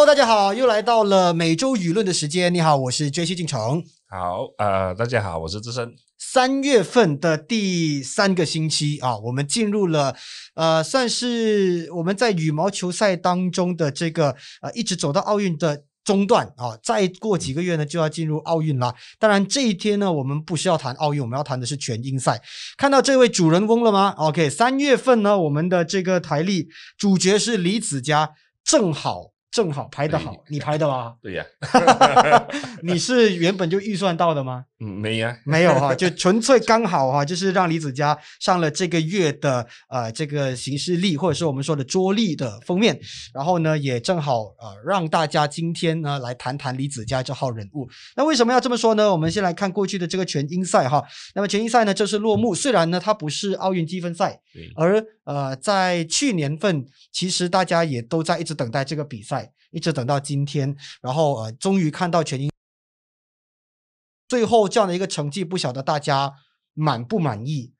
Hello， 大家好，又来到了每周舆论的时间。你好，我是 JC 进城。好，大家好，我是智深。3月份的第3个星期啊，我们进入了算是我们在羽毛球赛当中的这个一直走到奥运的中段啊，再过几个月呢就要进入奥运啦。当然这一天呢，我们不是要谈奥运，我们要谈的是全英赛。看到这位主人翁了吗 ？OK， 3月份呢，我们的这个台历主角是李子嘉，正好排得好，你排的吗？对呀，你是原本就预算到的吗？嗯，没呀，没有哈，就纯粹刚好哈，就是让李子嘉上了这个月的这个行事历或者是我们说的桌历的封面，然后呢也正好让大家今天呢来谈谈李子嘉这号人物。那为什么要这么说呢？我们先来看过去的这个全英赛哈。那么全英赛呢正式落幕，虽然呢它不是奥运积分赛，而在去年份其实大家也都在一直等待这个比赛，一直等到今天，然后终于看到全英。最后这样的一个成绩，不晓得大家满不满意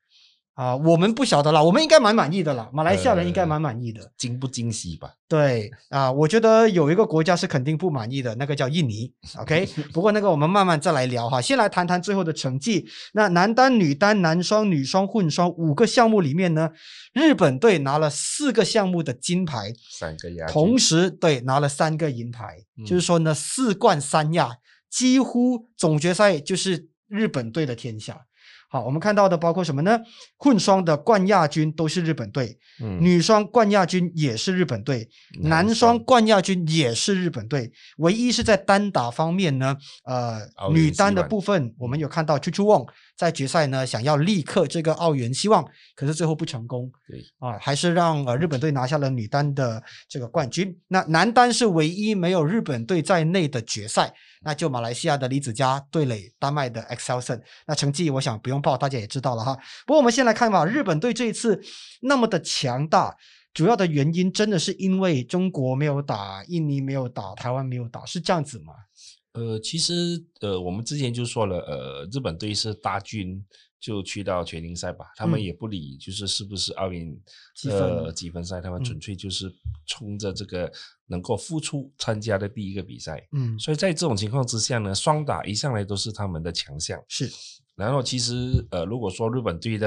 啊？我们不晓得啦，我们应该蛮满意的啦，马来西亚人应该蛮满意的，惊不惊喜吧？对啊，我觉得有一个国家是肯定不满意的，那个叫印尼。OK， 不过那个我们慢慢再来聊哈，先来谈谈最后的成绩。那男单、女单、男双、女双、混双5个项目里面呢，日本队拿了4个项目的金牌，3个亚，同时对拿了3个银牌，就是说呢4冠3亚。几乎总决赛就是日本队的天下。好，我们看到的包括什么呢？混双的冠亚军都是日本队，女双冠亚军也是日本队，男双冠亚军也是日本队。唯一是在单打方面呢，女单的部分我们有看到 Chu Chu Wong 在决赛呢想要力克这个澳元希望，可是最后不成功。对啊，还是让日本队拿下了女单的这个冠军。那男单是唯一没有日本队在内的决赛，那就马来西亚的李子嘉对垒丹麦的 Axelsen， 那成绩我想不用报，大家也知道了哈。不过我们先来看吧，日本队这一次那么的强大，主要的原因真的是因为中国没有打，印尼没有打，台湾没有打，是这样子吗？其实我们之前就说了，日本队是大军就去到全英赛吧，他们也不理就是是不是奥运积分赛，他们纯粹就是冲着这个能够付出参加的第一个比赛。所以在这种情况之下呢，双打一向来都是他们的强项。是，然后其实如果说日本队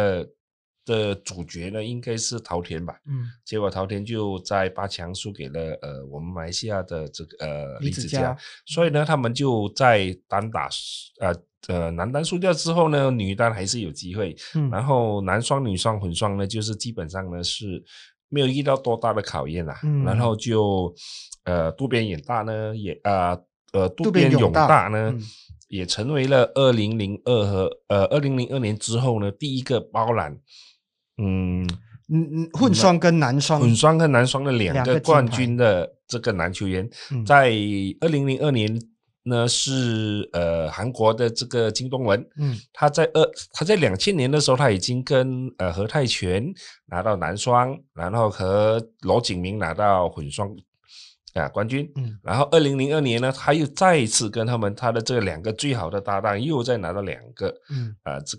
的主角呢，应该是桃田吧。结果桃田就在8强输给了我们马来西亚的这个李子嘉，所以呢他们就在单打男单输掉之后呢，女单还是有机会。然后男双、女双、混双呢，就是基本上呢是没有遇到多大的考验啦。然后就渡边勇大呢也成为了2002和2002年之后呢第一个包揽混双跟男双的2个冠军的这个男球员。在2002年呢是韩国的这个金东文，他在2000年的时候他已经跟何泰权拿到男双，然后和罗景明拿到混双冠军。然后2002年呢他又再一次跟他的这2个最好的搭档又再拿到2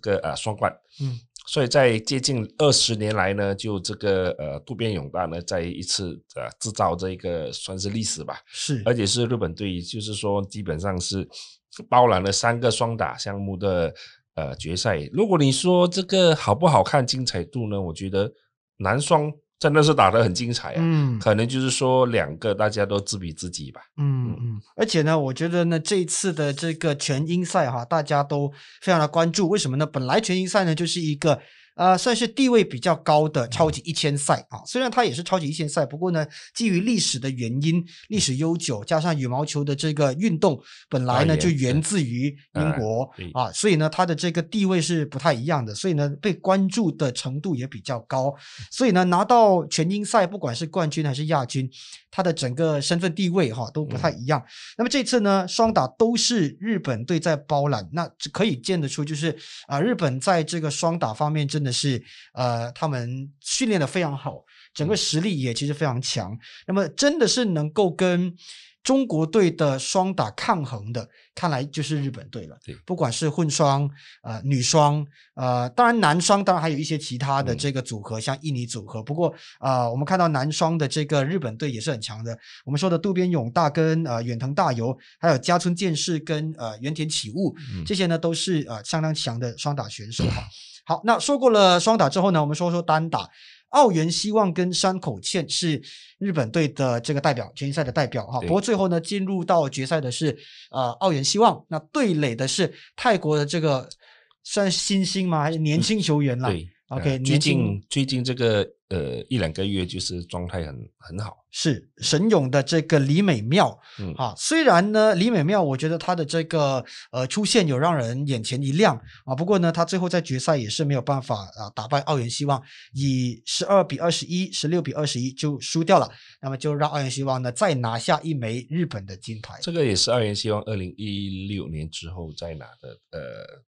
个双冠。所以在接近20年来呢，就这个渡边勇大呢再一次制造这一个算是历史吧。是，而且是日本队就是说基本上是包揽了3个双打项目的决赛。如果你说这个好不好看、精彩度呢，我觉得男双真的是打得很精彩啊。可能就是说2个大家都自比自己吧。而且呢我觉得呢这一次的这个全英赛哈，大家都非常的关注。为什么呢？本来全英赛呢就是一个算是地位比较高的超级1000赛啊，虽然它也是超级1000赛，不过呢基于历史的原因，历史悠久，加上羽毛球的这个运动本来呢就源自于英国啊，所以呢它的这个地位是不太一样的，所以呢被关注的程度也比较高。所以呢拿到全英赛不管是冠军还是亚军，它的整个身份地位哈都不太一样。那么这次呢双打都是日本队在包揽，那可以见得出就是日本在这个双打方面真的是他们训练得非常好，整个实力也其实非常强。那么真的是能够跟中国队的双打抗衡的，看来就是日本队了。对，不管是混双、女双、当然男双，当然还有一些其他的这个组合，像印尼组合。不过我们看到男双的这个日本队也是很强的。我们说的渡边勇大跟远藤大由，还有加村健士跟原田启悟，这些呢都是相当强的双打选手哈。好，那说过了双打之后呢，我们说说单打。奥原希望跟山口茜是日本队的这个代表，拳击赛的代表哈。不过最后呢，进入到决赛的是奥原希望，那对垒的是泰国的这个算新星吗？还是年轻球员啦？对 ，OK， 最近这个一两个月就是状态很好，是神勇的这个李美妙啊。虽然呢，李美妙我觉得她的这个出现有让人眼前一亮啊，不过呢，她最后在决赛也是没有办法打败奥原希望，以12比21、16比21就输掉了。那么就让奥原希望呢再拿下一枚日本的金牌。这个也是奥原希望2016年之后再拿的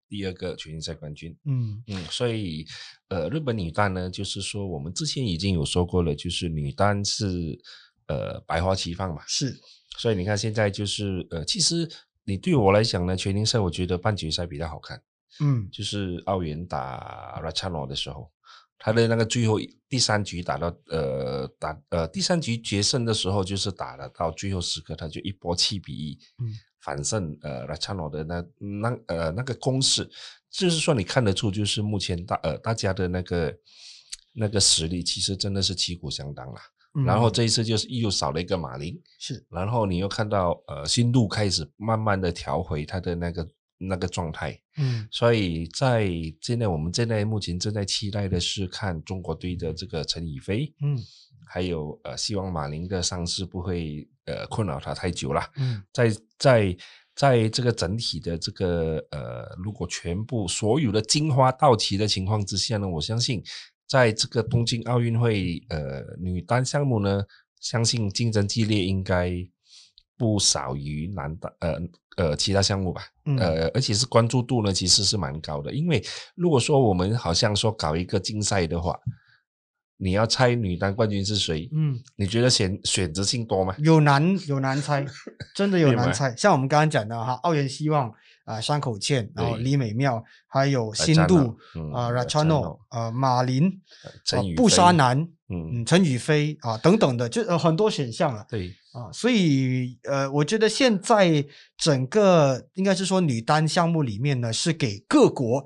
第二个拳击赛冠军。所以日本女单呢，就是说我们之前已经有说过了，就是女单是百花齐放嘛，是，所以你看现在就是其实你对我来讲呢，拳击赛我觉得半决赛比较好看，就是奥原打 Rachano 的时候，他的那个最后第三局打到第三局决胜的时候，就是打了到最后时刻，他就一波7比1反胜Rachano 的那个攻势，就是说你看得出，就是目前大家的那个实力其实真的是旗鼓相当啦，然后这一次就是又少了一个马林，是，然后你又看到新路开始慢慢的调回他的那个状态，所以在现在我们现在目前正在期待的是看中国队的这个陈雨菲，还有希望马林的伤势不会困扰他太久了，在这个整体的这个如果全部所有的金花到齐的情况之下呢，我相信。在这个东京奥运会女单项目呢，相信竞争激烈应该不少于男单其他项目吧，而且是关注度呢其实是蛮高的，因为如果说我们好像说搞一个竞赛的话，你要猜女单冠军是谁，你觉得选择性多吗？有难猜，真的有难猜像我们刚刚讲的哈，奥原希望山口茜，然后李美妙，还有新度Rachano 马林、布沙南、陈雨菲等等的，就很多选项了。对所以我觉得现在整个应该是说女单项目里面呢，是给各国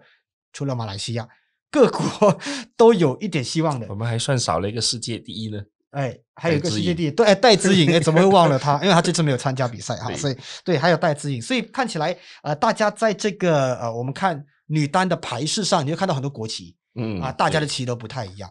除了马来西亚，各国都有一点希望的。我们还算少了一个世界第一呢。还有一个世界第一，对，戴资颖，怎么会忘了他？因为他这次没有参加比赛哈，所以对，还有戴资颖，所以看起来大家在这个我们看女单的牌势上，你就看到很多国旗，大家的旗都不太一样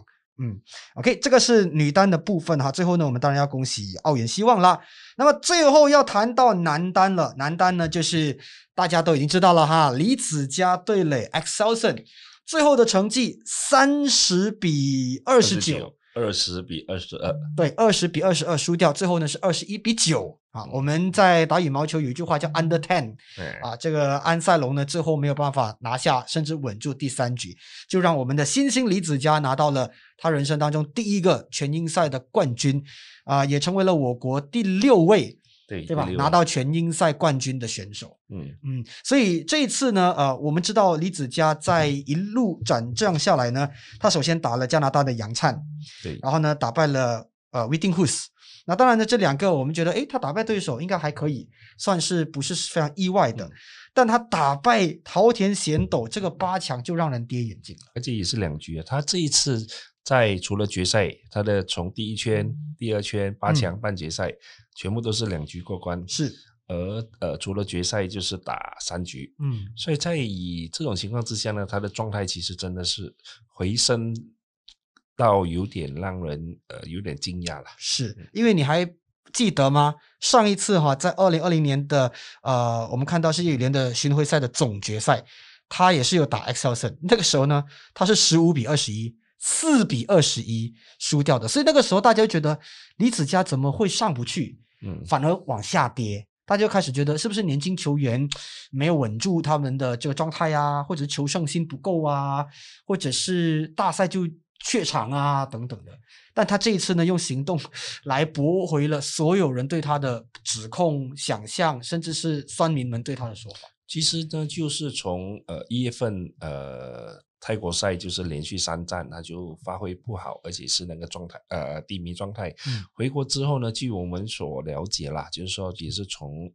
，OK， 这个是女单的部分哈。最后呢，我们当然要恭喜奥原希望啦。那么最后要谈到男单了，男单呢就是大家都已经知道了哈，李子嘉对垒 Axelsen， 最后的成绩30比29。20比22，对，20比22输掉，最后呢是21比9啊。我们在打羽毛球有一句话叫 under 10，这个安塞龙呢最后没有办法拿下，甚至稳住第三局，就让我们的新星李子嘉拿到了他人生当中第一个全英赛的冠军也成为了我国第6位。对吧？拿到全英赛冠军的选手，所以这一次呢，我们知道李子嘉在一路转正下来呢，他首先打了加拿大的杨灿，对，然后呢打败了Vittinghus， 那当然呢这两个我们觉得，他打败对手应该还可以，算是不是非常意外的，但他打败桃田贤斗这个8强就让人跌眼镜了，而且也是两局他这一次在除了决赛，他的从第一圈、第二圈、8强、半决赛。全部都是2局过关，是，除了决赛就是打3局，所以在以这种情况之下呢，他的状态其实真的是回升到有点让人有点惊讶了，是因为你还记得吗？上一次哈，在2020年的我们看到世界羽联的巡回赛的总决赛，他也是有打 Axelsen， 那个时候呢，他是15比21。4比21输掉的，所以那个时候大家就觉得李子嘉怎么会上不去，反而往下跌，大家就开始觉得是不是年轻球员没有稳住他们的这个状态啊，或者是求胜心不够啊，或者是大赛就怯场啊等等的。但他这一次呢，用行动来驳回了所有人对他的指控、想象，甚至是酸民们对他的说法。其实呢，就是从1月份泰国赛就是连续3战，他就发挥不好，而且是那个状态低迷状态。回国之后呢，据我们所了解啦，就是说也是从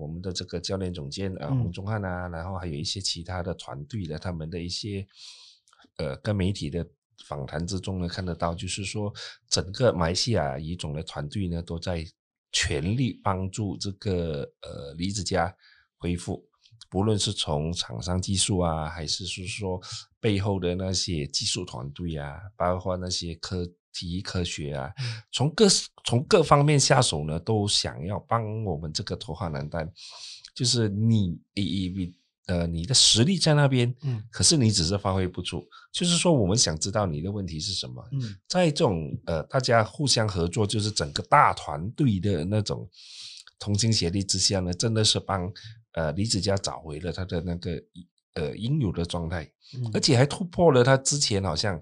我们的这个教练总监洪宗汉啊，然后还有一些其他的团队的他们的一些跟媒体的访谈之中呢，看得到就是说整个马来西亚乙种的团队呢都在全力帮助这个李子嘉恢复。不论是从厂商技术啊，还是说背后的那些技术团队啊，包括那些体育科学啊，从各方面下手呢，都想要帮我们这个头号男单。就是你的实力在那边，可是你只是发挥不出。就是说，我们想知道你的问题是什么。在这种大家互相合作，就是整个大团队的那种同心协力之下呢，真的是帮李子嘉找回了他的那个应有的状态，而且还突破了他之前好像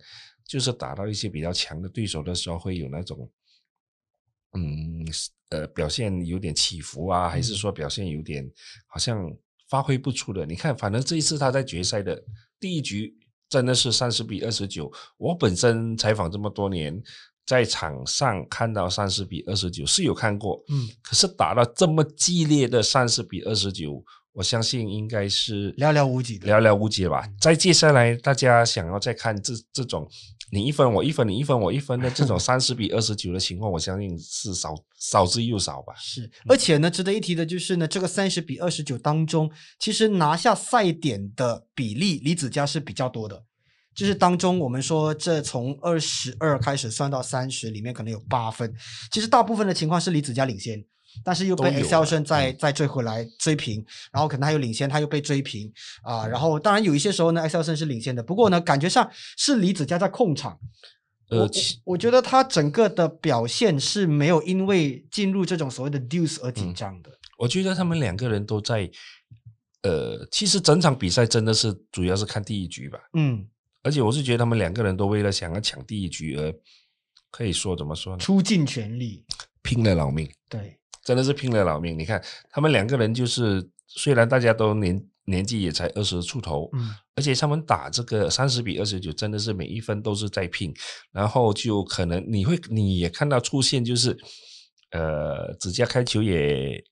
就是打到一些比较强的对手的时候会有那种表现有点起伏啊，还是说表现有点好像发挥不出的。你看，反正这一次他在决赛的第一局真的是30比29，我本身采访这么多年，在场上看到30比29是有看过，可是打到这么激烈的30比29，我相信应该是寥寥无几吧。再接下来大家想要再看这种你一分我一分你一分我一分的这种30比29的情况，我相信是少之又少吧。是，而且呢，值得一提的就是呢，这个30比29当中，其实拿下赛点的比例李子嘉是比较多的。就是当中我们说这从22开始算到30里面可能有8分，其实大部分的情况是李子嘉领先，但是又被 Axelsen 再追回来追平，然后可能他又领先他又被追平啊，然后当然有一些时候呢 Axelsen 是领先的，不过呢感觉上是李子嘉在控场。我觉得他整个的表现是没有因为进入这种所谓的 deuce 而紧张的。我觉得他们两个人都在其实整场比赛真的是主要是看第一局吧。而且我是觉得他们两个人都为了想要抢第一局而可以说怎么说呢，出尽全力拼了老命。对，真的是拼了老命。你看他们两个人就是虽然大家都年纪也才20出头，而且他们打这个30比29真的是每一分都是在拼，然后就可能你也看到出现就是子嘉开球也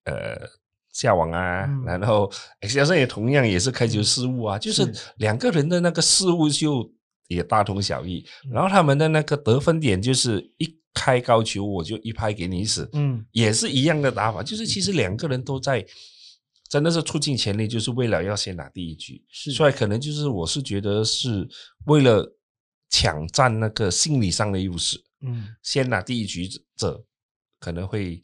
下网啊，然后 Axelsen 也同样也是开球失误啊，就是两个人的那个失误就也大同小异，然后他们的那个得分点就是一开高球我就一拍给你死，也是一样的打法，就是其实两个人都在真的是出尽全力，就是为了要先拿第一局，所以可能就是我是觉得是为了抢占那个心理上的优势，先拿第一局者可能会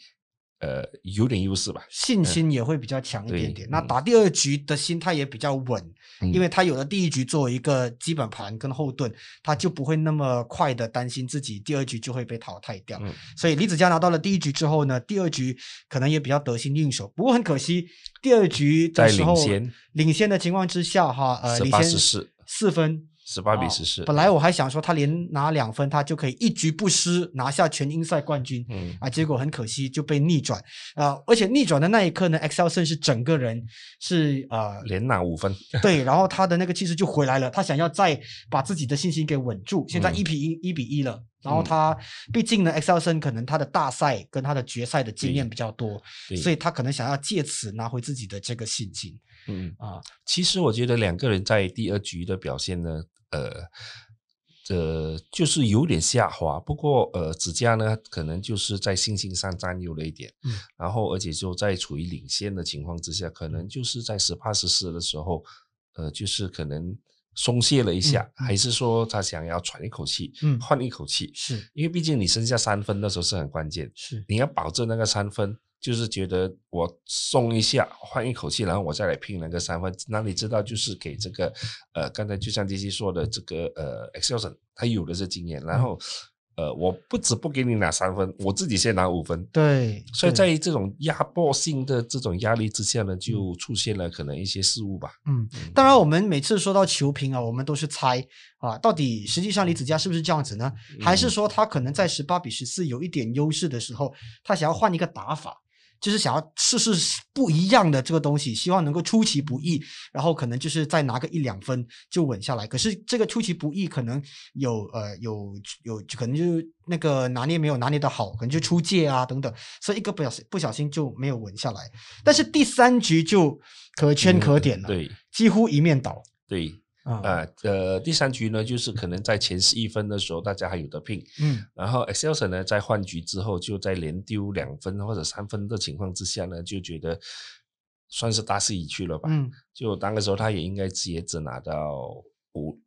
有点优势吧，信心也会比较强一点点。那打第二局的心态也比较稳，因为他有了第一局作为一个基本盘跟后盾，他就不会那么快的担心自己第二局就会被淘汰掉。所以李子嘉拿到了第一局之后呢，第二局可能也比较得心应手。不过很可惜，第二局的时候领先的情况之下哈，领先4分。18比14、本来我还想说他连拿2分他就可以一局不失拿下全英赛冠军，结果很可惜就被逆转，而且逆转的那一刻呢 Axelsen 是整个人是连拿5分，对，然后他的那个气势就回来了，他想要再把自己的信心给稳住，现在1比1了，然后他毕竟呢 Axelsen 可能他的大赛跟他的决赛的经验比较多，所以他可能想要借此拿回自己的这个信心。其实我觉得两个人在第二局的表现呢就是有点下滑，不过子嘉呢可能就是在信心上占有了一点，然后而且就在处于领先的情况之下，可能就是在18-14的时候就是可能松懈了一下，还是说他想要喘一口气，换一口气，是因为毕竟你剩下3分的时候是很关键，是你要保证那个3分，就是觉得我松一下换一口气，然后我再来拼那个3分，哪里知道就是给这个刚才就像DC说的这个Axelsen 他有的是经验，然后我不止不给你拿三分，我自己先拿5分。对，所以在这种压迫性的这种压力之下呢，就出现了可能一些失误吧。嗯，当然我们每次说到球评啊，我们都是猜啊，到底实际上李子嘉是不是这样子呢？还是说他可能在18比14有一点优势的时候，他想要换一个打法？就是想要试试不一样的这个东西，希望能够出其不意，然后可能就是再拿个1-2分就稳下来。可是这个出其不意可能有可能就是那个拿捏没有拿捏的好，可能就出界啊等等，所以一个不小心就没有稳下来。但是第三局就可圈可点了，对，几乎一面倒。对。第三局呢，就是可能在前11分的时候，大家还有得拼。嗯，然后 Axelsen 呢，在换局之后，就在连丢2分或者3分的情况之下呢，就觉得算是大势已去了吧。嗯，就当个时候他也应该直接只拿到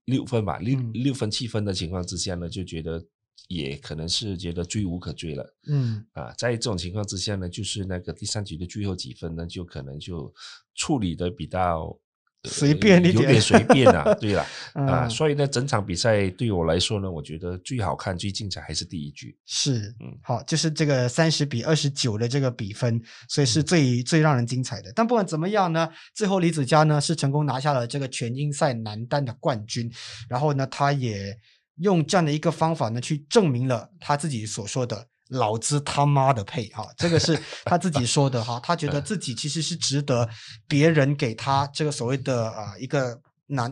5-6分吧，6分7分的情况之下呢，就觉得也可能是觉得追无可追了。嗯，在这种情况之下呢，就是那个第三局的最后几分呢，就可能就处理的比较。随便一点，有点随便啊，对啦所以呢，整场比赛对我来说呢，我觉得最好看、最精彩还是第一局。是，好，就是这个30比29的这个比分，所以是最让人精彩的。但不管怎么样呢，最后李子嘉呢是成功拿下了这个全英赛男单的冠军，然后呢，他也用这样的一个方法呢，去证明了他自己所说的。老子他妈的配哈，这个是他自己说的哈，他觉得自己其实是值得别人给他这个所谓的一个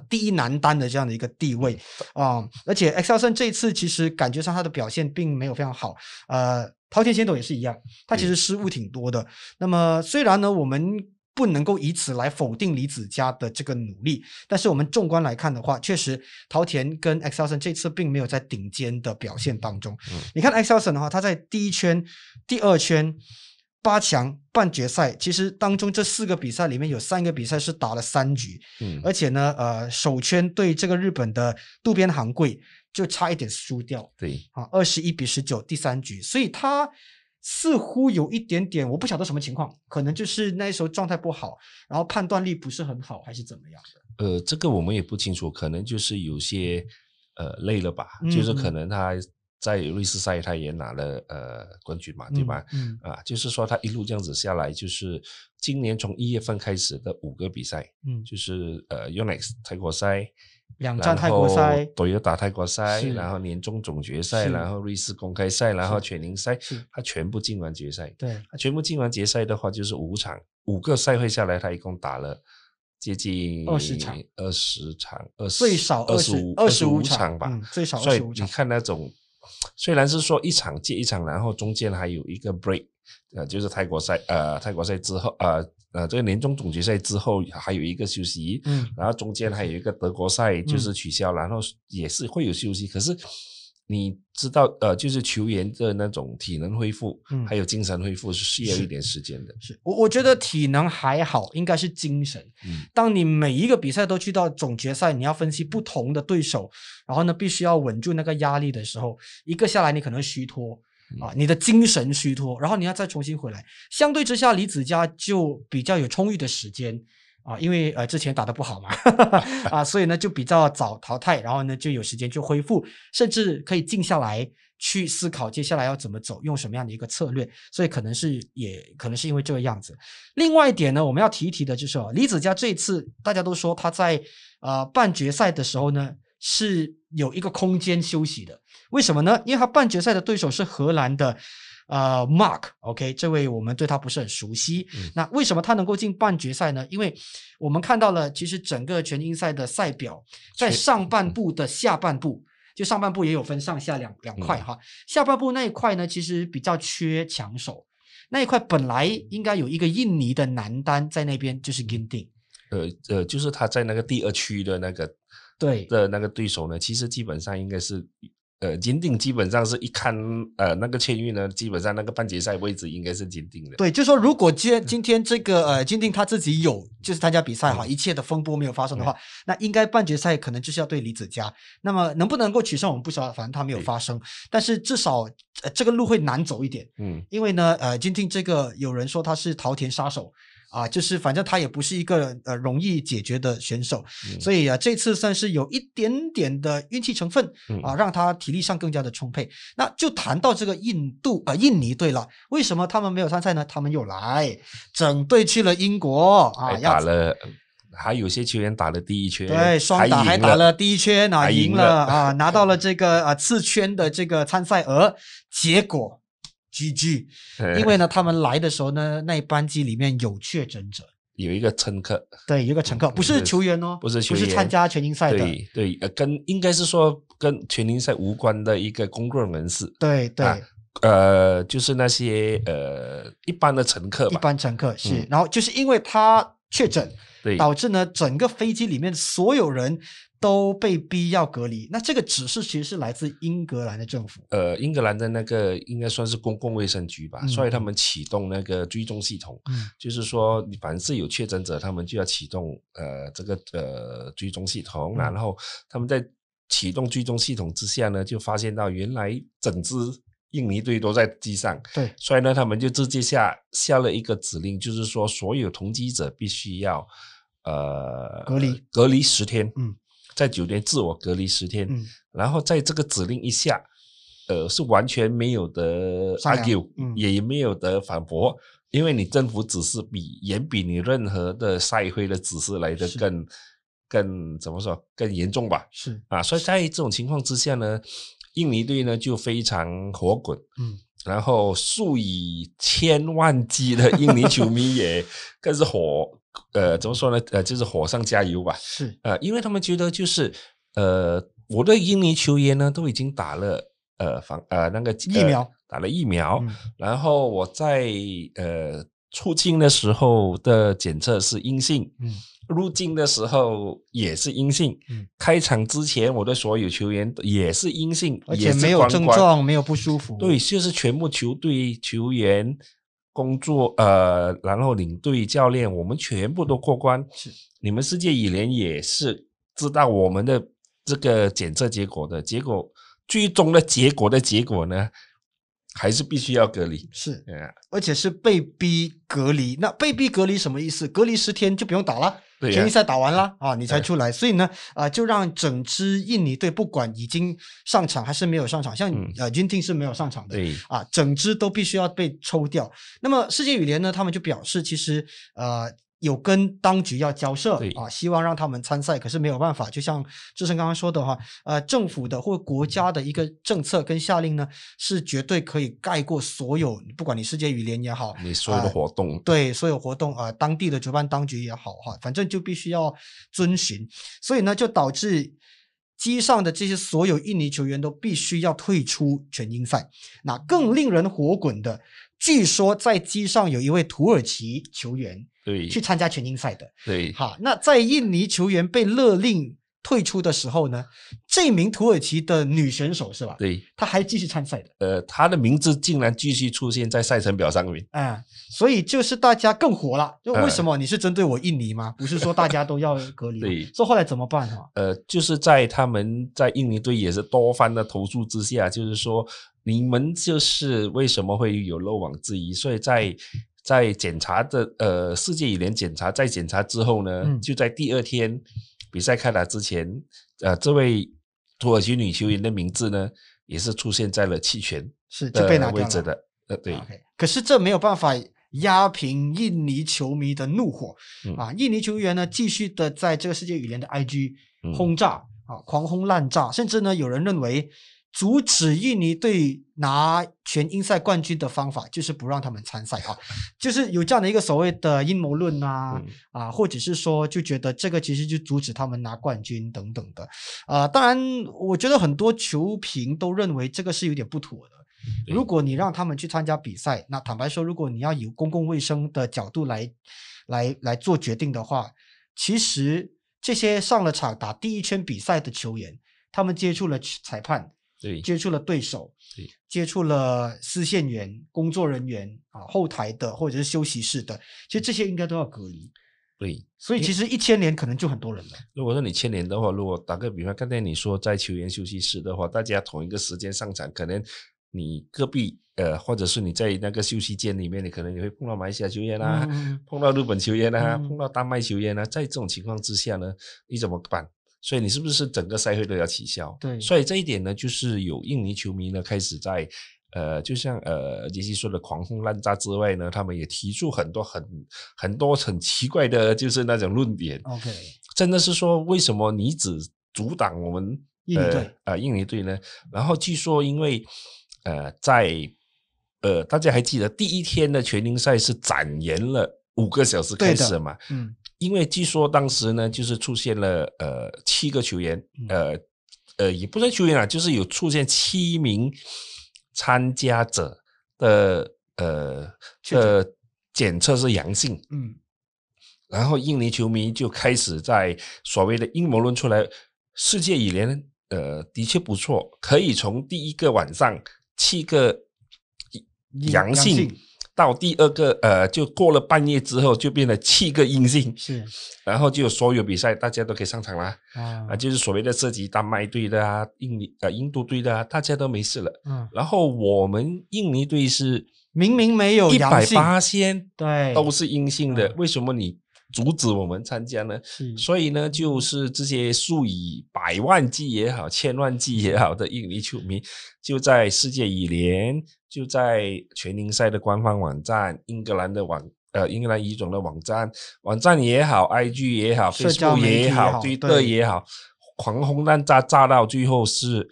第一男单的这样的一个地位啊而且 Axelsen 这一次其实感觉上他的表现并没有非常好，桃田贤斗也是一样，他其实失误挺多的。那么虽然呢，我们。不能够以此来否定李子嘉的这个努力，但是我们纵观来看的话，确实桃田跟 Axelsen 这次并没有在顶尖的表现当中。你看 Axelsen 的话，他在第一圈、第二圈、8强、半决赛，其实当中这4个比赛里面有3个比赛是打了3局，而且呢，首圈对这个日本的渡边航贵就差一点输掉，对啊，21比19第3局，所以他。似乎有一点点，我不晓得什么情况，可能就是那时候状态不好，然后判断力不是很好，还是怎么样的？这个我们也不清楚，可能就是有些累了吧，就是可能他在瑞士赛他也拿了冠军嘛，对吧？就是说他一路这样子下来，就是今年从1月份开始的5个比赛，就是Yonex 泰国赛。2站泰国赛，对，又打泰国赛，然后年终总决赛，然后瑞士公开赛，然后全英赛，他全部进完决赛。对，他全部进完决赛的话，就是5场，5个赛会下来，他一共打了接近20场，最少25场吧，最少25场。所以你看那种，虽然是说一场接一场，然后中间还有一个 break，就是泰国赛之后，这个年终总决赛之后还有一个休息，然后中间还有一个德国赛就是取消，然后也是会有休息。可是你知道，就是球员的那种体能恢复，还有精神恢复是需要一点时间的。是，我觉得体能还好，应该是精神。当你每一个比赛都去到总决赛，你要分析不同的对手，然后呢，必须要稳住那个压力的时候，一个下来你可能虚脱。你的精神虚脱，然后你要再重新回来。相对之下，李子嘉就比较有充裕的时间因为之前打得不好嘛所以呢就比较早淘汰，然后呢就有时间去恢复，甚至可以静下来去思考接下来要怎么走，用什么样的一个策略。所以可能是因为这个样子。另外一点呢，我们要提一提的就是李子嘉这一次大家都说他在半决赛的时候呢是有一个空间休息的。为什么呢？因为他半决赛的对手是荷兰的Mark， OK， 这位我们对他不是很熟悉。那为什么他能够进半决赛呢？因为我们看到了其实整个全英赛的赛表，在上半部的下半部，就上半部也有分上下两块哈。下半部那一块呢，其实比较缺强手，那一块本来应该有一个印尼的男单在那边，就是 Ginting， 就是他在那个第2区的那个对手呢，其实基本上应该是。金定基本上是一看那个签约呢，基本上那个半决赛位置应该是金定的。对，就是说如果今天这个金定他自己有就是参加比赛一切的风波没有发生的话，那应该半决赛可能就是要对李子嘉。那么能不能够取胜我们不知道，反正他没有发生，但是至少这个路会难走一点。因为呢金定这个有人说他是桃田杀手。啊，就是反正他也不是一个容易解决的选手，所以啊，这次算是有一点点的运气成分啊，让他体力上更加的充沛。那就谈到这个印尼队了，为什么他们没有参赛呢？他们又来整队去了英国啊，打了。还有些球员打了第一圈，对，双打还打了第一圈啊，赢了啊，拿到了这个次圈的这个参赛额，结果 GG， 因为呢他们来的时候呢，那班机里面有确诊者，有一个乘客，对，有一个乘客，不是球员哦，不是球员，不是参加全英赛的，对对，跟应该是说跟全英赛无关的一个工作人士，对对。啊就是那些一般的乘客吧，一般乘客是，然后就是因为他确诊，导致呢整个飞机里面所有人都被逼要隔离。那这个指示其实是来自英格兰的政府，英格兰的那个应该算是公共卫生局吧，所以他们启动那个追踪系统，就是说凡是有确诊者，他们就要启动这个追踪系统，然后他们在启动追踪系统之下呢，就发现到原来整支印尼队都在机上，对，所以呢，他们就直接下了一个指令，就是说所有同机者必须要隔离10天，在酒店自我隔离10天，然后在这个指令一下，是完全没有的 argue，也没有的反驳，因为你政府指示比你任何的赛会的指示来的更怎么说更严重吧？是啊，所以在这种情况之下呢。印尼队呢就非常火滚，然后数以千万计的印尼球迷也更是怎么说呢？就是火上加油吧。是因为他们觉得就是我的印尼球员呢都已经打了那个疫苗，打了疫苗，然后我在出境的时候的检测是阴性，入境的时候也是阴性，开场之前我的所有球员也是阴性，而且没有症状，没有不舒服。对，就是全部球队球员工作然后领队教练，我们全部都过关。你们世界羽联也是知道我们的这个检测结果的，结果最终的结果呢？还是必须要隔离，是，而且是被逼隔离。那被逼隔离什么意思？隔离10天就不用打了，全英赛打完了啊，你才出来。所以呢，就让整支印尼队不管已经上场还是没有上场，像Ginting是没有上场的，啊，整支都必须要被抽掉。那么世界羽联呢，他们就表示，其实有跟当局要交涉啊，希望让他们参赛，可是没有办法。就像志胜刚刚说的哈，政府的或国家的一个政策跟下令呢，是绝对可以盖过所有，不管你世界羽联也好，你所有的活动，对，所有活动啊，当地的主办当局也好哈，反正就必须要遵循。所以呢，就导致机上的这些所有印尼球员都必须要退出全英赛。那更令人火滚的，据说在机上有一位土耳其球员。对，去参加全英赛的。对，好，那在印尼球员被勒令退出的时候呢，这名土耳其的女选手是吧？对，她还继续参赛的。她的名字竟然继续出现在赛程表上面。所以就是大家更火了。就为什么你是针对我印尼吗？不是说大家都要隔离。对，所以后来怎么办啊？就是在他们在印尼队也是多番的投诉之下，就是说你们就是为什么会有漏网之鱼？所以在检查的世界羽联检查之后呢，就在第二天比赛开打之前，这位土耳其女球员的名字呢，也是出现在了弃权是就被拿掉了。对。Okay. 可是这没有办法压平印尼球迷的怒火，印尼球员呢继续的在这个世界羽联的 IG 轰炸，狂轰滥炸，甚至呢有人认为。阻止印尼队拿全英赛冠军的方法就是不让他们参赛啊，就是有这样的一个所谓的阴谋论或者是说就觉得这个其实就阻止他们拿冠军等等的当然我觉得很多球评都认为这个是有点不妥的。如果你让他们去参加比赛，那坦白说，如果你要以公共卫生的角度来做决定的话，其实这些上了场打第一圈比赛的球员，他们接触了裁判。接触了对手，接触了司线员、工作人员后台的或者是休息室的，其实这些应该都要隔离。对，所以其实一牵连可能就很多人了。如果说你牵连的话，如果打个比方，刚才你说在球员休息室的话，大家同一个时间上场，可能你隔壁或者是你在那个休息间里面，你可能你会碰到马来西亚球员啊，碰到日本球员啊，碰到丹麦球员啊，在这种情况之下呢，你怎么办？所以你是不是整个赛会都要取消？对，所以这一点呢，就是有印尼球迷呢开始在就像杰西说的狂轰滥炸之外呢，他们也提出很多很奇怪的，就是那种论点。OK， 真的是说为什么你只阻挡我们印尼队印尼队呢？然后据说因为大家还记得第一天的全英赛是展延了5个小时开始嘛？嗯，因为据说当时呢，就是出现了7个球员，也不是球员啊，就是有出现7名。参加者的检测是阳性，然后印尼球迷就开始在所谓的阴谋论出来，世界羽联的确不错，可以从第一个晚上7个阳性到第二个就过了半夜之后就变了7个阴性，是，然后就所有比赛大家都可以上场啦，就是所谓的涉及丹麦队的啊、印度队的啊，大家都没事了。然后我们印尼队是明明没有阳性 100% 对都是阴性的，为什么你阻止我们参加呢？所以呢，就是这些数以百万计也好、千万计也好的印尼球迷，就在世界羽联，就在全英赛的官方网站、英格兰乙种的网站也好、IG 也好、Facebook 也好、Twitter 也好，狂轰滥炸，炸到最后是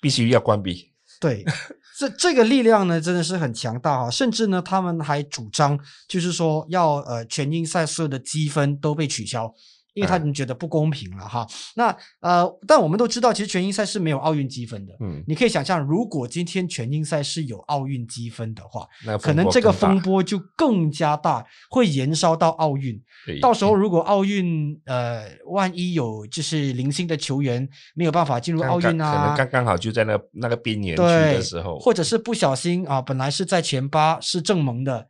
必须要关闭。对。这个力量呢真的是很强大啊，甚至呢他们还主张就是说要全英赛所有的积分都被取消，因为他们觉得不公平了哈。那但我们都知道其实全英赛是没有奥运积分的，你可以想象如果今天全英赛是有奥运积分的话，可能这个风波就更加大，会延烧到奥运，到时候如果奥运万一有就是零星的球员没有办法进入奥运啊，可能刚刚好就在那个边缘区的时候，或者是不小心啊本来是在前八是正盟的，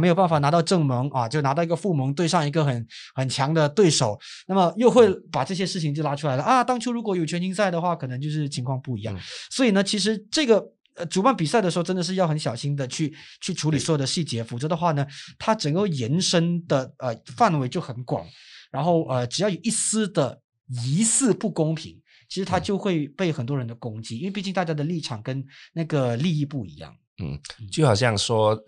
没有办法拿到正盟啊，就拿到一个副盟对上一个很强的对手，那么又会把这些事情就拉出来了啊！当初如果有全英赛的话，可能就是情况不一样。所以呢，其实这个主办比赛的时候，真的是要很小心的去处理所有的细节，否则的话呢，它整个延伸的范围就很广，然后只要有一丝的疑似不公平，其实它就会被很多人的攻击，因为毕竟大家的立场跟那个利益不一样。就好像说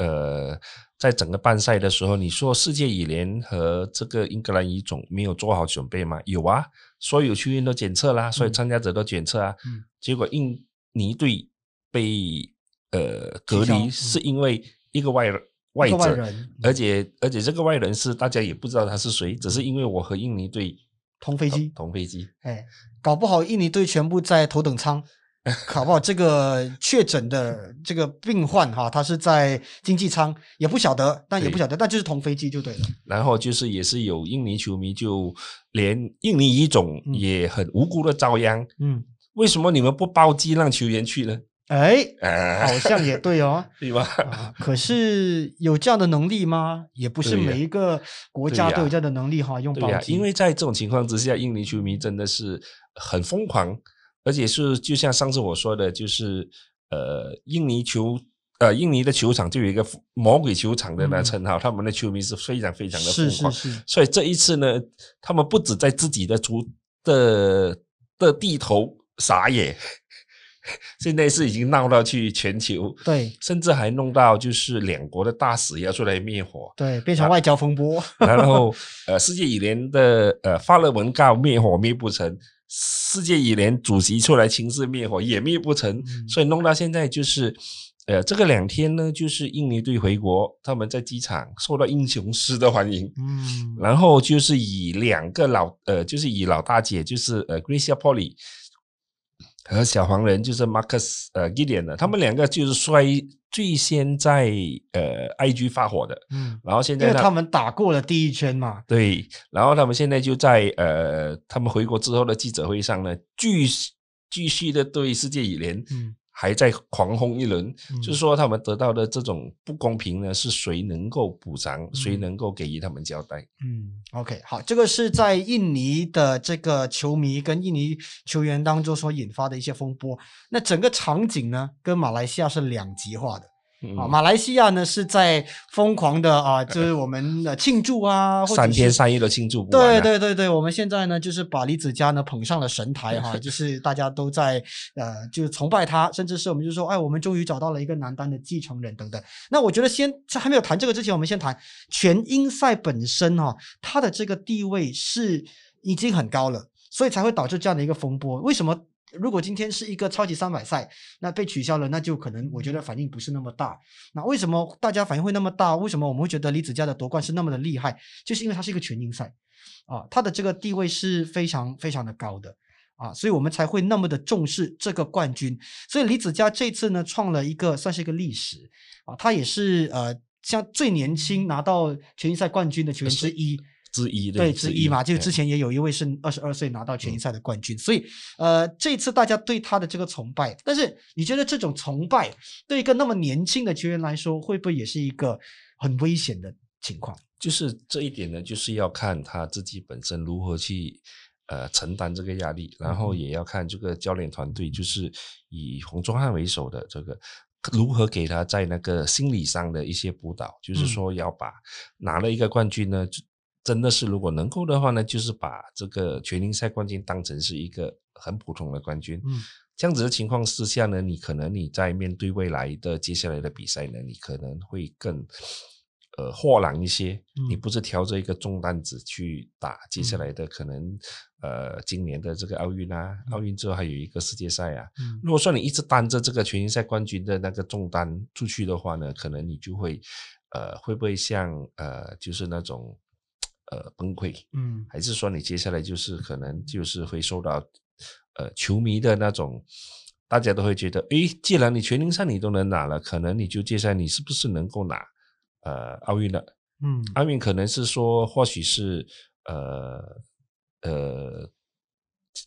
在整个办赛的时候，你说世界羽联和这个英格兰乙种没有做好准备吗？有啊，所有球员都检测啦，所有参加者都检测啊，结果印尼队被隔离是因为一个外人，而且这个外人是大家也不知道他是谁，只是因为我和印尼队同飞机，搞不好印尼队全部在头等舱，搞不好这个确诊的这个病患哈，他是在经济舱，也不晓得，但就是同飞机就对了。然后就是也是有印尼球迷就连印尼乙种也很无辜的遭殃，为什么你们不包机让球员去呢？好像也对哦，对吧？可是有这样的能力吗？也不是每一个国家都有这样的能力哈，用包机。因为在这种情况之下，印尼球迷真的是很疯狂。而且是就像上次我说的，就是印尼的球场就有一个魔鬼球场的那称号，他们的球迷是非常非常的疯狂，是。所以这一次呢，他们不止在自己的地头撒野，现在是已经闹到去全球，对，甚至还弄到就是两国的大使要出来灭火，对，变成外交风波。然后世界羽联的发了文告，灭火灭不成。世界羽联主席出来情势灭火也灭不成，所以弄到现在就是这个2天呢，就是印尼队回国，他们在机场受到英雄式的欢迎，然后就是以以老大姐就是Gracia Poly 和小黄人就是 Marcus Gideon 的，他们两个就是最先在IG 发火的，然后现在因为他们打过了第一圈嘛，对，然后他们现在就在他们回国之后的记者会上呢，继续的对世界羽联还在狂轰一轮，就是说他们得到的这种不公平呢，是谁能够补偿，谁能够给予他们交代。OK， 好，这个是在印尼的这个球迷跟印尼球员当中所引发的一些风波。那整个场景呢，跟马来西亚是两极化的。马来西亚呢是在疯狂的啊，就是我们庆祝啊，或者3天3夜的庆祝不完、啊。对对对对，我们现在呢就是把李子嘉呢捧上了神台哈，就是大家都在就是崇拜他，甚至是我们就说哎，我们终于找到了一个男单的继承人等等。那我觉得先在还没有谈这个之前，我们先谈全英赛本身哈、啊，他的这个地位是已经很高了，所以才会导致这样的一个风波。为什么？如果今天是一个超级300赛，那被取消了，那就可能我觉得反应不是那么大。那为什么大家反应会那么大？为什么我们会觉得李子嘉的夺冠是那么的厉害？就是因为它是一个全英赛啊，它的这个地位是非常非常的高的啊，所以我们才会那么的重视这个冠军。所以李子嘉这次呢，创了一个算是一个历史啊，他也是像最年轻拿到全英赛冠军的球员之一。对之一嘛，就之前也有一位是22岁拿到全英赛的冠军，所以这次大家对他的这个崇拜，但是你觉得这种崇拜对一个那么年轻的球员来说，会不会也是一个很危险的情况？就是这一点呢，就是要看他自己本身如何去承担这个压力，然后也要看这个教练团队，就是以洪宗翰为首的这个。如何给他在那个心理上的一些辅导，就是说要把拿了一个冠军呢，真的是如果能够的话呢，就是把这个全英赛冠军当成是一个很普通的冠军。这样子的情况之下呢，你可能你在面对未来的接下来的比赛呢，你可能会更豁然一些。你不是挑着一个重担子去打接下来的可能今年的这个奥运啊，奥运之后还有一个世界赛啊。如果说你一直担着这个全英赛冠军的那个重担出去的话呢，可能你就会会不会像就是那种崩溃，还是说你接下来就是可能就是会受到球迷的那种，大家都会觉得，诶，既然你全英赛你都能拿了，可能你就接下来你是不是能够拿奥运了？奥运可能是说或许是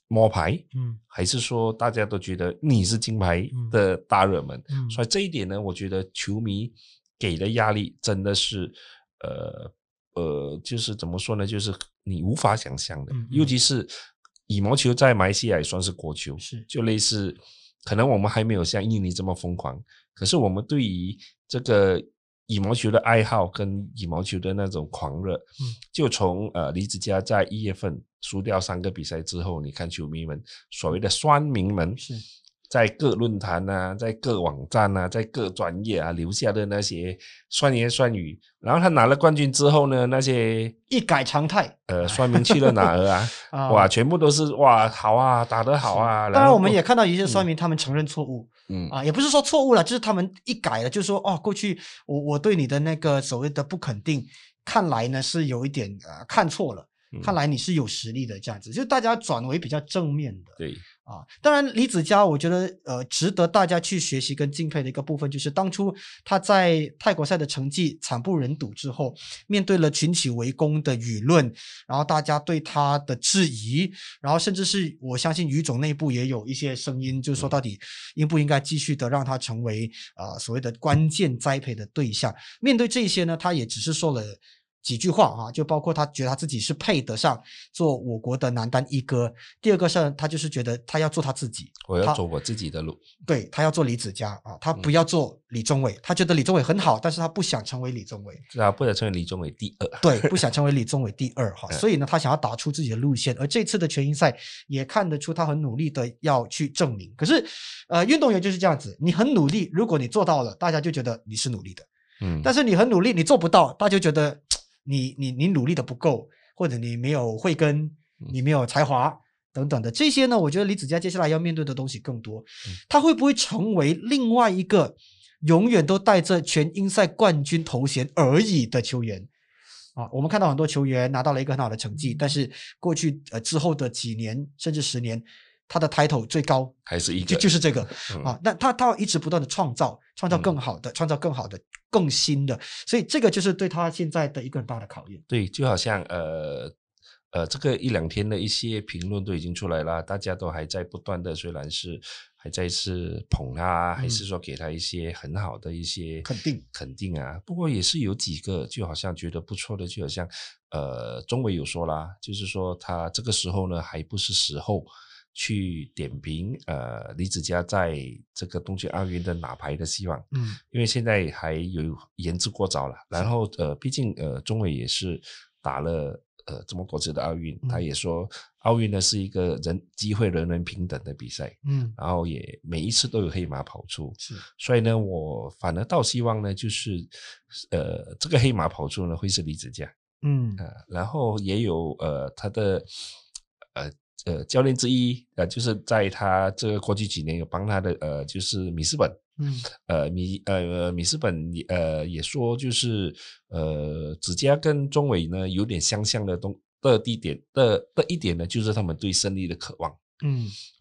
摸牌，还是说大家都觉得你是金牌的大热门，所以这一点呢，我觉得球迷给的压力真的是就是怎么说呢？就是你无法想象的，尤其是羽毛球在马来西亚也算是国球，就类似，可能我们还没有像印尼这么疯狂，可是我们对于这个羽毛球的爱好跟羽毛球的那种狂热，就从李子嘉在1月份输掉3个比赛之后，你看球迷们所谓的酸民们在各论坛啊，在各网站啊，在各专业啊留下的那些酸言酸语，然后他拿了冠军之后呢，那些一改常态，酸民去了哪儿啊？哇，全部都是哇，好啊，打得好啊。当然，我们也看到一些酸民他们承认错误，也不是说错误了，就是他们一改了，就是说哦，过去我对你的那个所谓的不肯定，看来呢是有一点看错了。看来你是有实力的，这样子就大家转为比较正面的。对啊，当然李子嘉我觉得值得大家去学习跟敬佩的一个部分，就是当初他在泰国赛的成绩惨不忍睹之后，面对了群起围攻的舆论，然后大家对他的质疑，然后甚至是我相信羽总内部也有一些声音，就是说到底应不应该继续的让他成为所谓的关键栽培的对象。面对这些呢，他也只是说了几句话啊，就包括他觉得他自己是配得上做我国的男单一哥。第二个事，他就是觉得他要做他自己，我要走我自己的路。对，他要做李子嘉啊，他不要做李宗伟。他觉得李宗伟很好，但是他不想成为李宗伟，不想成为李宗伟第二。对，不想成为李宗伟第二哈。所以呢，他想要打出自己的路线。而这次的全英赛也看得出他很努力的要去证明。可是，运动员就是这样子，你很努力，如果你做到了，大家就觉得你是努力的。但是你很努力，你做不到，大家就觉得。你努力的不够，或者你没有慧根，你没有才华等等的这些呢，我觉得李子嘉接下来要面对的东西更多。他会不会成为另外一个永远都带着全英赛冠军头衔而已的球员啊？我们看到很多球员拿到了一个很好的成绩，但是过去之后的几年甚至10年，他的 title 最高还是一个，就是这个啊。那他要一直不断的创造更好的，创造更好的。更新的，所以这个就是对他现在的一个很大的考验。对，就好像这个一两天的一些评论都已经出来了，大家都还在不断的，虽然是还在是捧他，还是说给他一些很好的一些肯定啊。不过也是有几个就好像觉得不错的，就好像中伟有说啦，就是说他这个时候呢还不是时候去点评李子嘉在这个东京奥运的拿牌的希望，因为现在还有言之过早了。然后毕竟中伟也是打了这么多次的奥运，他也说奥运呢是一个机会人人平等的比赛，然后也每一次都有黑马跑出，所以呢我反而倒希望呢就是这个黑马跑出呢会是李子嘉，然后也有他的教练之一，就是在他这个过去几年有帮他的就是米斯本，米斯本也说就是子嘉跟中伟呢有点相的的一点呢，就是他们对胜利的渴望，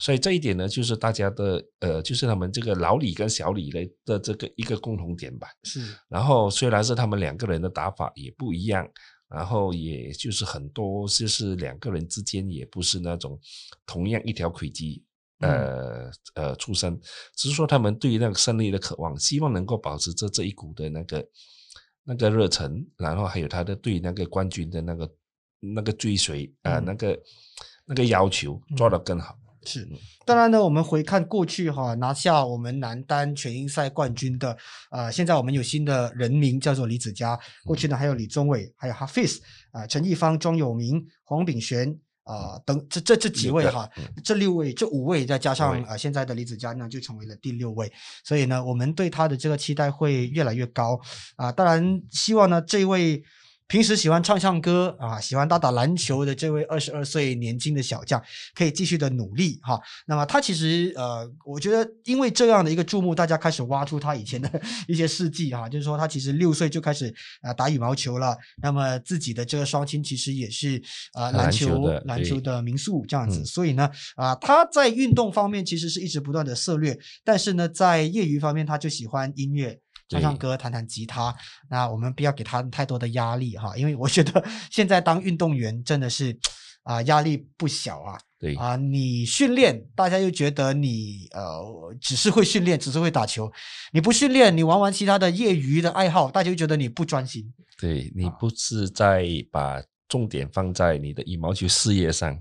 所以这一点呢就是大家的就是他们这个老李跟小李的这个一个共同点吧。是，然后虽然是他们两个人的打法也不一样，然后也就是很多就是两个人之间也不是那种同样一条轨迹出身，只是说他们对于那个胜利的渴望，希望能够保持这一股的那个热忱，然后还有他的对那个冠军的那个追随那个要求做得更好。是，当然呢我们回看过去哈，拿下我们男单全英赛冠军的现在我们有新的人名叫做李子嘉，过去呢还有李宗伟，还有哈菲斯陈义芳、庄有明、黄炳玄等这几位哈，这六位这五位再加上现在的李子嘉呢就成为了第六位，所以呢我们对他的这个期待会越来越高当然希望呢这位平时喜欢唱歌喜欢打篮球的这位22岁年轻的小将可以继续的努力哈。那么他其实我觉得因为这样的一个注目，大家开始挖出他以前的一些事迹哈，就是说他其实6岁就开始打羽毛球了，那么自己的这个双亲其实也是篮球的名宿这样子，所以呢他在运动方面其实是一直不断的涉略，但是呢在业余方面他就喜欢音乐，唱歌弹吉他，那我们不要给他太多的压力哈，因为我觉得现在当运动员真的是压力不小啊。对你训练大家又觉得你只是会训练，只是会打球，你不训练你玩其他的业余的爱好，大家就觉得你不专心，对，你不是在把重点放在你的羽毛球事业上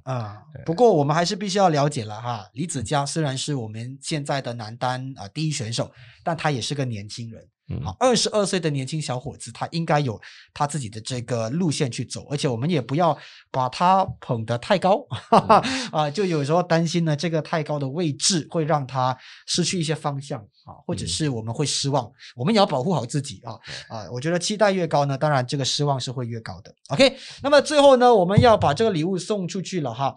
不过我们还是必须要了解了哈，李子嘉虽然是我们现在的男单第一选手，但他也是个年轻人，好，22岁的年轻小伙子，他应该有他自己的这个路线去走，而且我们也不要把他捧得太高就有时候担心呢这个太高的位置会让他失去一些方向或者是我们会失望，我们也要保护好自己我觉得期待越高呢，当然这个失望是会越高的。 OK， 那么最后呢我们要把这个礼物送出去了哈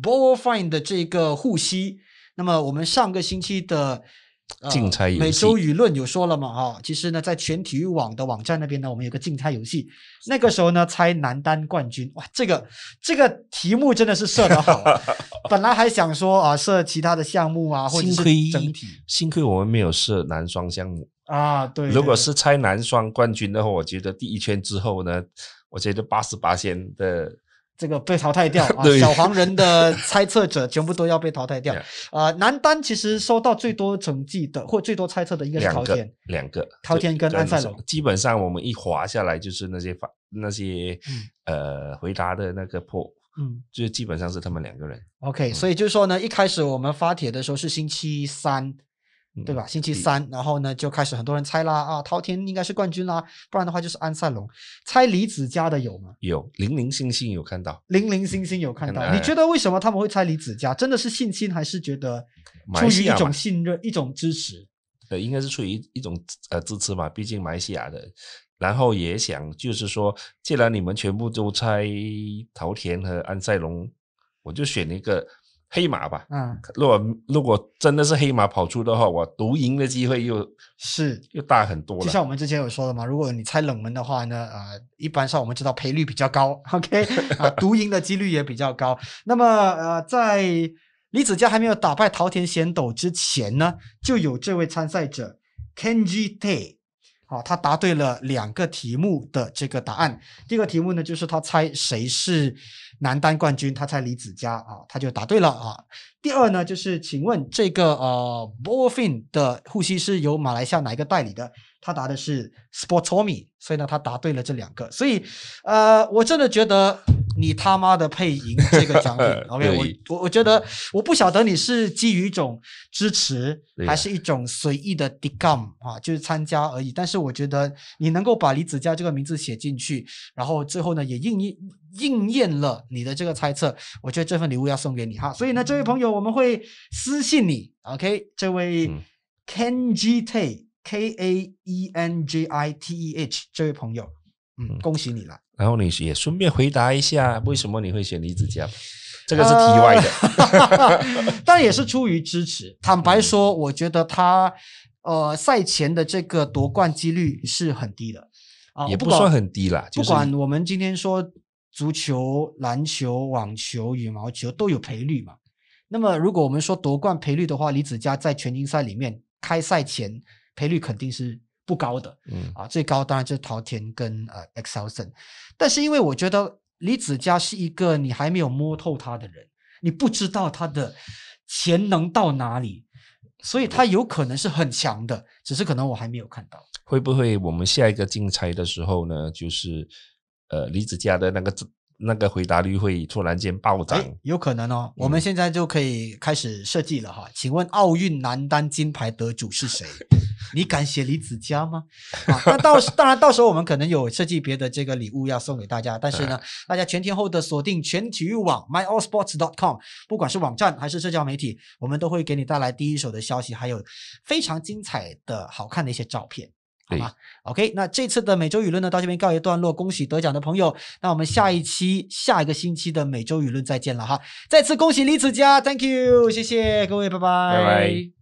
，Borfin 的这个护膝，那么我们上个星期的竞猜游戏每周舆论有说了嘛其实呢在全体育网的网站那边呢我们有个竞猜游戏，那个时候呢猜男单冠军，哇，这个题目真的是设得好本来还想说设其他的项目或者是整体，幸亏我们没有设男双项目对，如果是猜男双冠军的话，我觉得第一圈之后呢，我觉得 88% 的这个被淘汰掉小黄人的猜测者全部都要被淘汰掉男单其实收到最多成绩的或最多猜测的应该是陶田跟安塞龙，基本上我们一滑下来就是那些回答的那个破就基本上是他们两个人。 OK， 所以就是说呢一开始我们发帖的时候是星期三对吧，星期三然后呢就开始很多人猜啦陶田应该是冠军啦，不然的话就是安塞龙。猜李子嘉的有吗？有，零零星星有看到、你觉得为什么他们会猜李子嘉？真的是信心还是觉得出于一种信任一种支持？应该是出于一种支持嘛，毕竟马来西亚的，然后也想就是说既然你们全部都猜陶田和安塞龙，我就选一个黑马吧如果真的是黑马跑出的话，我独赢的机会又大很多了。就像我们之前有说的嘛，如果你猜冷门的话呢一般上我们知道赔率比较高 OK 独赢的几率也比较高。那么在李子嘉还没有打败陶田贤斗之前呢，就有这位参赛者 Kenji Tay 啊，他答对了2个题目的这个答案。第一个题目呢，就是他猜谁是男单冠军，他猜李子嘉啊，他就答对了啊。第二呢，就是请问这个Borfin 的护膝是由马来西亚哪一个代理的？他答的是 Sportomi， 所以呢，他答对了这2个。所以我真的觉得你他妈的配赢这个奖品。OK， 我觉得我不晓得你是基于一种支持，还是一种随意的 DICAM 啊，就是参加而已。但是我觉得你能够把李子嘉这个名字写进去，然后最后呢也应验了你的这个猜测，我觉得这份礼物要送给你哈。所以呢，这位朋友我们会私信你 ，OK？ 这位 Kenji Tay KAENJITEH 这位朋友，恭喜你了。然后你也顺便回答一下，为什么你会选李子嘉？这个是题外的，但也是出于支持。坦白说，我觉得他赛前的这个夺冠几率是很低的啊，也不算很低啦。不管我们今天说足球、篮球、网球、羽毛球都有赔率嘛。那么如果我们说夺冠赔率的话，李子嘉在全英赛里面开赛前赔率肯定是不高的，最高当然就是陶田跟Axelsen。但是因为我觉得李子嘉是一个你还没有摸透他的人，你不知道他的潜能到哪里，所以他有可能是很强的，只是可能我还没有看到。会不会我们下一个竞猜的时候呢，就是李子嘉的那个回答率会突然间暴涨？有可能哦。我们现在就可以开始设计了哈。请问奥运男单金牌得主是谁？你敢写李子嘉吗？啊，那当然到时候我们可能有设计别的这个礼物要送给大家，但是呢，大家全天候的锁定全体育网 myallsports.com， 不管是网站还是社交媒体，我们都会给你带来第一手的消息，还有非常精彩的好看的一些照片。好吧 ，OK， 那这次的每周舆论呢，到这边告一段落。恭喜得奖的朋友，那我们下一个星期的每周舆论再见了哈！再次恭喜李子嘉 ，Thank you， 谢谢各位，拜拜。Bye bye